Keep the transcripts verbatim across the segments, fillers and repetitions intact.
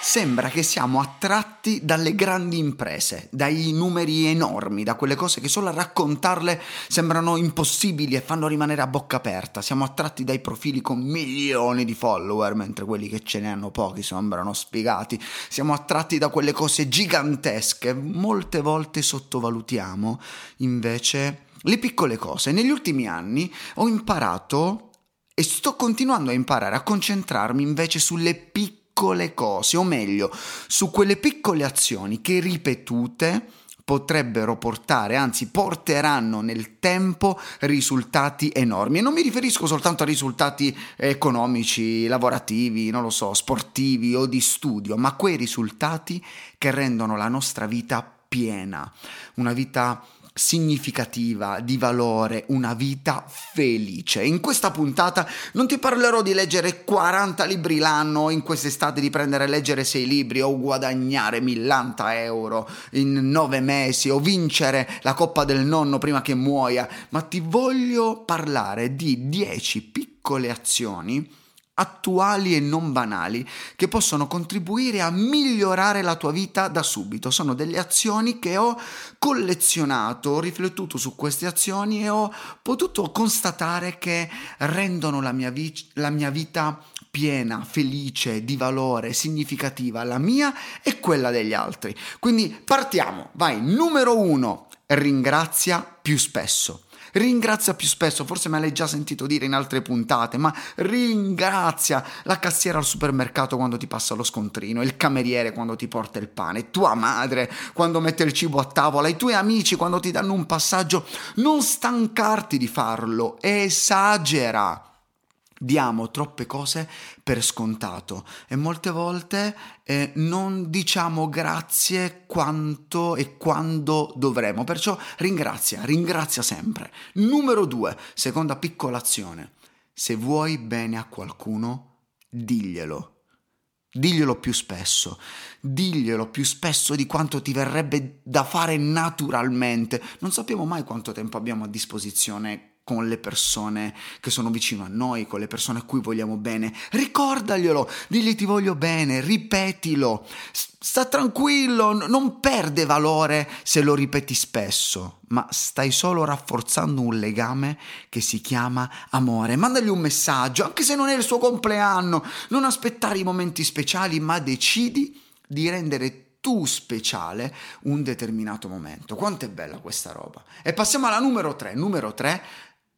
Sembra che siamo attratti dalle grandi imprese, dai numeri enormi, da quelle cose che solo a raccontarle sembrano impossibili e fanno rimanere a bocca aperta. Siamo attratti dai profili con milioni di follower, mentre quelli che ce ne hanno pochi sembrano sfigati. Siamo attratti da quelle cose gigantesche. Molte volte sottovalutiamo invece le piccole cose. Negli ultimi anni ho imparato e sto continuando a imparare a concentrarmi invece sulle piccole piccole cose, o meglio, su quelle piccole azioni che ripetute potrebbero portare, anzi porteranno nel tempo risultati enormi. E non mi riferisco soltanto a risultati economici, lavorativi, non lo so, sportivi o di studio, ma quei risultati che rendono la nostra vita piena, una vita significativa, di valore, una vita felice. In questa puntata non ti parlerò di leggere quaranta libri l'anno, in quest'estate di prendere a leggere sei libri, o guadagnare millanta euro in nove mesi, o vincere la coppa del nonno prima che muoia, ma ti voglio parlare di dieci piccole azioni attuali e non banali che possono contribuire a migliorare la tua vita da subito. Sono delle azioni che ho collezionato, ho riflettuto su queste azioni e ho potuto constatare che rendono la mia, vi- la mia vita piena, felice, di valore, significativa, la mia e quella degli altri. Quindi partiamo, vai. Numero uno, ringrazia più spesso. Ringrazia più spesso, forse me l'hai già sentito dire in altre puntate, ma ringrazia la cassiera al supermercato quando ti passa lo scontrino, il cameriere quando ti porta il pane, tua madre quando mette il cibo a tavola, i tuoi amici quando ti danno un passaggio. Non stancarti di farlo, esagera. Diamo troppe cose per scontato e molte volte eh, non diciamo grazie quanto e quando dovremmo, perciò ringrazia, ringrazia sempre. Numero due, seconda piccola azione: se vuoi bene a qualcuno, diglielo. Diglielo più spesso, diglielo più spesso di quanto ti verrebbe da fare naturalmente. Non sappiamo mai quanto tempo abbiamo a disposizione con le persone che sono vicino a noi, con le persone a cui vogliamo bene. Ricordaglielo, digli ti voglio bene, ripetilo, sta tranquillo, non perde valore se lo ripeti spesso, ma stai solo rafforzando un legame che si chiama amore. Mandagli un messaggio, anche se non è il suo compleanno, non aspettare i momenti speciali, ma decidi di rendere tu speciale un determinato momento. Quanto è bella questa roba. E passiamo alla numero tre. Numero tre,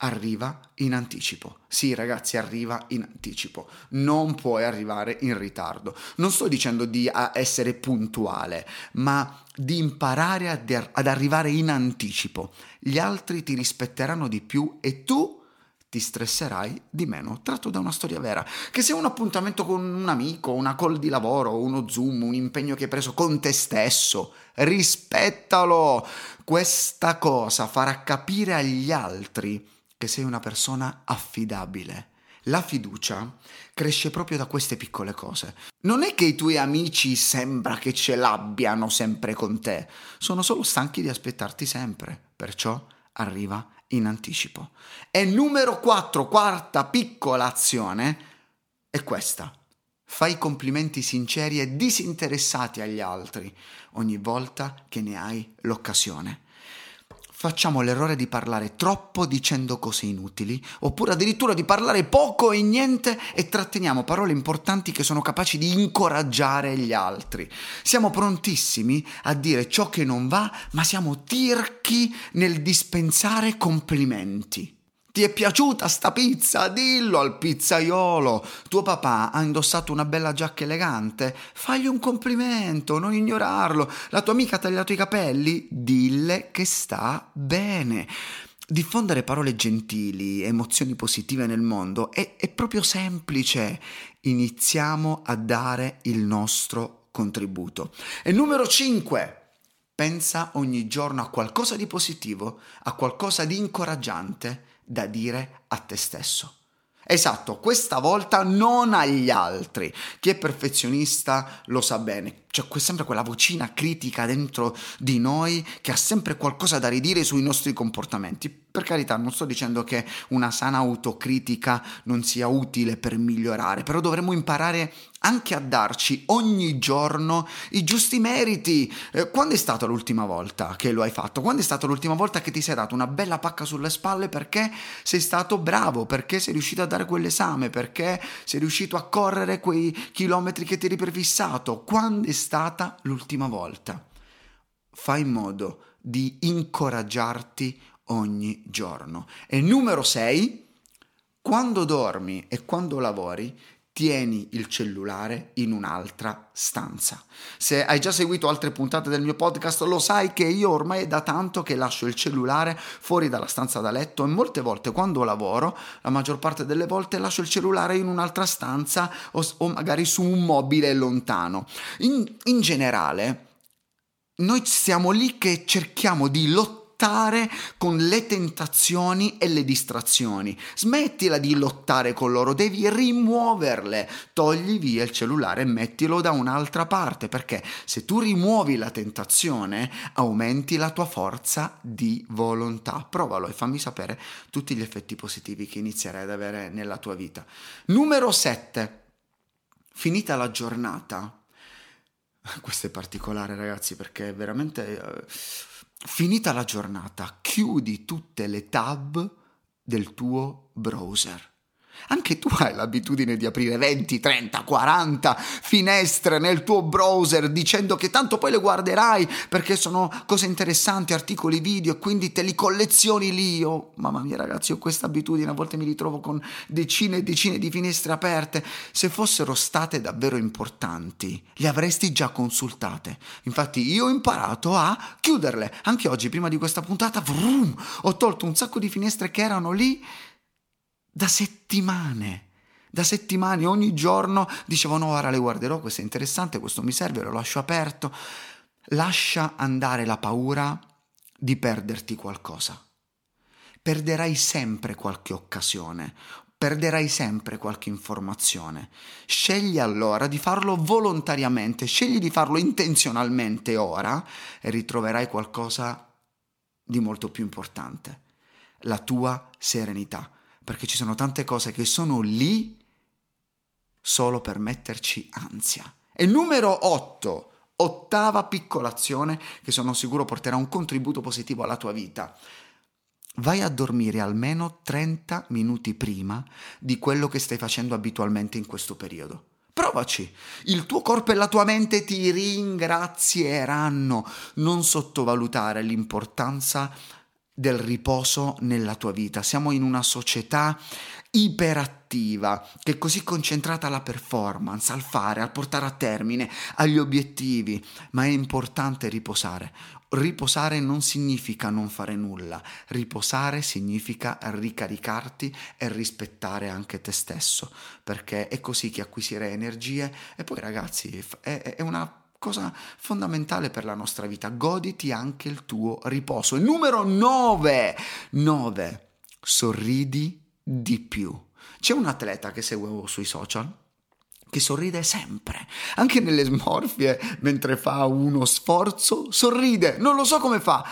arriva in anticipo. Sì ragazzi, arriva in anticipo, non puoi arrivare in ritardo. Non sto dicendo di essere puntuale, ma di imparare ad arrivare in anticipo. Gli altri ti rispetteranno di più e tu ti stresserai di meno, tratto da una storia vera. Che sia un appuntamento con un amico, una call di lavoro, uno Zoom, un impegno che hai preso con te stesso, rispettalo. Questa cosa farà capire agli altri che sei una persona affidabile. La fiducia cresce proprio da queste piccole cose. Non è che i tuoi amici sembra che ce l'abbiano sempre con te, sono solo stanchi di aspettarti sempre, perciò arriva in anticipo. E numero quattro, quarta piccola azione, è questa: fai complimenti sinceri e disinteressati agli altri ogni volta che ne hai l'occasione. Facciamo l'errore di parlare troppo dicendo cose inutili, oppure addirittura di parlare poco e niente, e tratteniamo parole importanti che sono capaci di incoraggiare gli altri. Siamo prontissimi a dire ciò che non va, ma siamo tirchi nel dispensare complimenti. Ti è piaciuta sta pizza? Dillo al pizzaiolo. Tuo papà ha indossato una bella giacca elegante? Fagli un complimento, non ignorarlo. La tua amica ha tagliato i capelli? Dille che sta bene. Diffondere parole gentili, emozioni positive nel mondo è, è proprio semplice. Iniziamo a dare il nostro contributo. E numero cinque. Pensa ogni giorno a qualcosa di positivo, a qualcosa di incoraggiante da dire a te stesso. Esatto, questa volta non agli altri. Chi è perfezionista lo sa bene. C'è sempre quella vocina critica dentro di noi che ha sempre qualcosa da ridire sui nostri comportamenti. Per carità, non sto dicendo che una sana autocritica non sia utile per migliorare, però dovremmo imparare anche a darci ogni giorno i giusti meriti. Eh, quando è stata l'ultima volta che lo hai fatto? Quando è stata l'ultima volta che ti sei dato una bella pacca sulle spalle perché sei stato bravo, perché sei riuscito a dare quell'esame, perché sei riuscito a correre quei chilometri che ti eri prefissato? Quando è stata l'ultima volta? Fai in modo di incoraggiarti ogni giorno. E numero sei, quando dormi e quando lavori, tieni il cellulare in un'altra stanza. Se hai già seguito altre puntate del mio podcast, lo sai che io ormai è da tanto che lascio il cellulare fuori dalla stanza da letto, e molte volte quando lavoro, la maggior parte delle volte lascio il cellulare in un'altra stanza o, o magari su un mobile lontano. In, in generale, noi siamo lì che cerchiamo di lottare con le tentazioni e le distrazioni. Smettila di lottare con loro, devi rimuoverle. Togli via il cellulare e mettilo da un'altra parte, perché se tu rimuovi la tentazione aumenti la tua forza di volontà. Provalo e fammi sapere tutti gli effetti positivi che inizierai ad avere nella tua vita. Numero sette. Finita la giornata. Questo è particolare, ragazzi, perché veramente... Finita la giornata, chiudi tutte le tab del tuo browser. Anche tu hai l'abitudine di aprire venti, trenta, quaranta finestre nel tuo browser dicendo che tanto poi le guarderai perché sono cose interessanti, articoli, video, e quindi te li collezioni lì. Oh, mamma mia, ragazzi, ho questa abitudine, a volte mi ritrovo con decine e decine di finestre aperte. Se fossero state davvero importanti, le avresti già consultate. Infatti io ho imparato a chiuderle. Anche oggi, prima di questa puntata, vroom, ho tolto un sacco di finestre che erano lì Da settimane, da settimane, ogni giorno dicevano: ora le guarderò, questo è interessante, questo mi serve, lo lascio aperto. Lascia andare la paura di perderti qualcosa. Perderai sempre qualche occasione, perderai sempre qualche informazione. Scegli allora di farlo volontariamente, scegli di farlo intenzionalmente ora e ritroverai qualcosa di molto più importante, la tua serenità. Perché ci sono tante cose che sono lì solo per metterci ansia. E numero otto, ottava piccola azione che sono sicuro porterà un contributo positivo alla tua vita. Vai a dormire almeno trenta minuti prima di quello che stai facendo abitualmente in questo periodo. Provaci, il tuo corpo e la tua mente ti ringrazieranno. Non sottovalutare l'importanza del riposo nella tua vita. Siamo in una società iperattiva che è così concentrata alla performance, al fare, al portare a termine, agli obiettivi, ma è importante riposare. Riposare non significa non fare nulla, riposare significa ricaricarti e rispettare anche te stesso, perché è così che acquisirai energie. E poi, ragazzi, è, è una cosa fondamentale per la nostra vita. Goditi anche il tuo riposo. E numero nove, nove, sorridi di più. C'è un atleta che seguo sui social che sorride sempre, anche nelle smorfie, mentre fa uno sforzo sorride, non lo so come fa,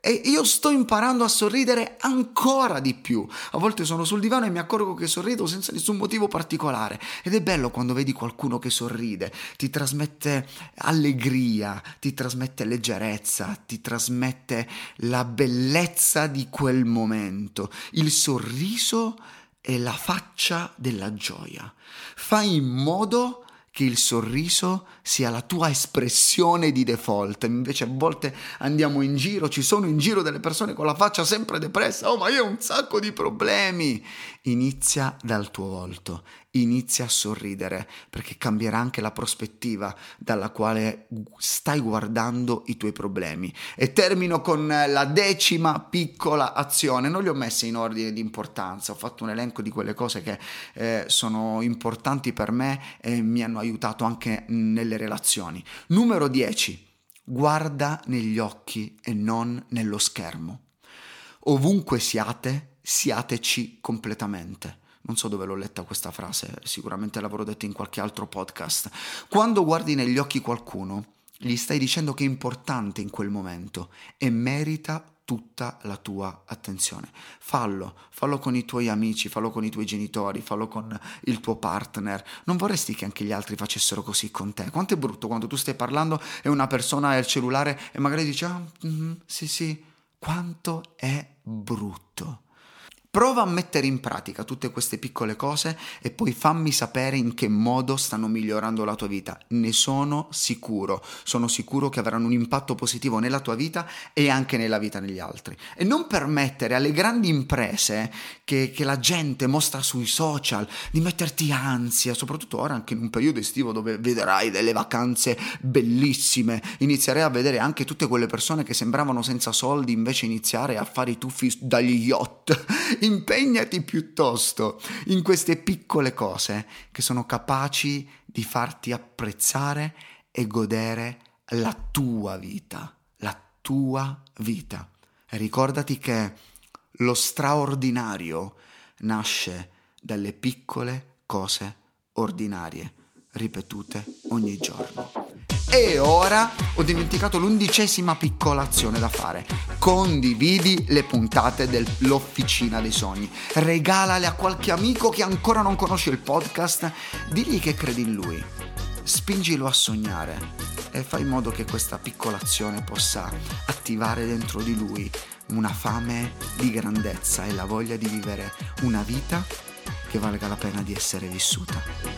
e io sto imparando a sorridere ancora di più. A volte sono sul divano e mi accorgo che sorrido senza nessun motivo particolare, ed è bello quando vedi qualcuno che sorride, ti trasmette allegria, ti trasmette leggerezza, ti trasmette la bellezza di quel momento. Il sorriso è la faccia della gioia. Fai in modo che il sorriso sia la tua espressione di default. Invece a volte andiamo in giro, ci sono in giro delle persone con la faccia sempre depressa. Oh, ma io ho un sacco di problemi. Inizia dal tuo volto, inizia a sorridere, perché cambierà anche la prospettiva dalla quale stai guardando i tuoi problemi. E termino con la decima piccola azione. Non li ho messi in ordine di importanza, ho fatto un elenco di quelle cose che eh, sono importanti per me e mi hanno aiutato anche nelle relazioni. Numero dieci, guarda negli occhi e non nello schermo. Ovunque siate, siateci completamente. Non so dove l'ho letta questa frase, sicuramente l'avrò detta in qualche altro podcast. Quando guardi negli occhi qualcuno, gli stai dicendo che è importante in quel momento e merita tutta la tua attenzione. Fallo, fallo con i tuoi amici, fallo con i tuoi genitori, fallo con il tuo partner. Non vorresti che anche gli altri facessero così con te? Quanto è brutto quando tu stai parlando e una persona ha il cellulare e magari dice ah, mm-hmm, sì sì, quanto è brutto. Prova a mettere in pratica tutte queste piccole cose e poi fammi sapere in che modo stanno migliorando la tua vita. Ne sono sicuro, sono sicuro che avranno un impatto positivo nella tua vita e anche nella vita degli altri. E non permettere alle grandi imprese che, che la gente mostra sui social di metterti ansia, soprattutto ora anche in un periodo estivo dove vedrai delle vacanze bellissime. Inizierai a vedere anche tutte quelle persone che sembravano senza soldi invece iniziare a fare i tuffi dagli yacht. Impegnati piuttosto in queste piccole cose che sono capaci di farti apprezzare e godere la tua vita, la tua vita. E ricordati che lo straordinario nasce dalle piccole cose ordinarie, ripetute ogni giorno. E ora ho dimenticato l'undicesima piccola azione da fare. Condividi le puntate dell'Officina dei Sogni. Regalale a qualche amico che ancora non conosce il podcast. Digli che credi in lui. Spingilo a sognare e fai in modo che questa piccola azione possa attivare dentro di lui una fame di grandezza e la voglia di vivere una vita che valga la pena di essere vissuta.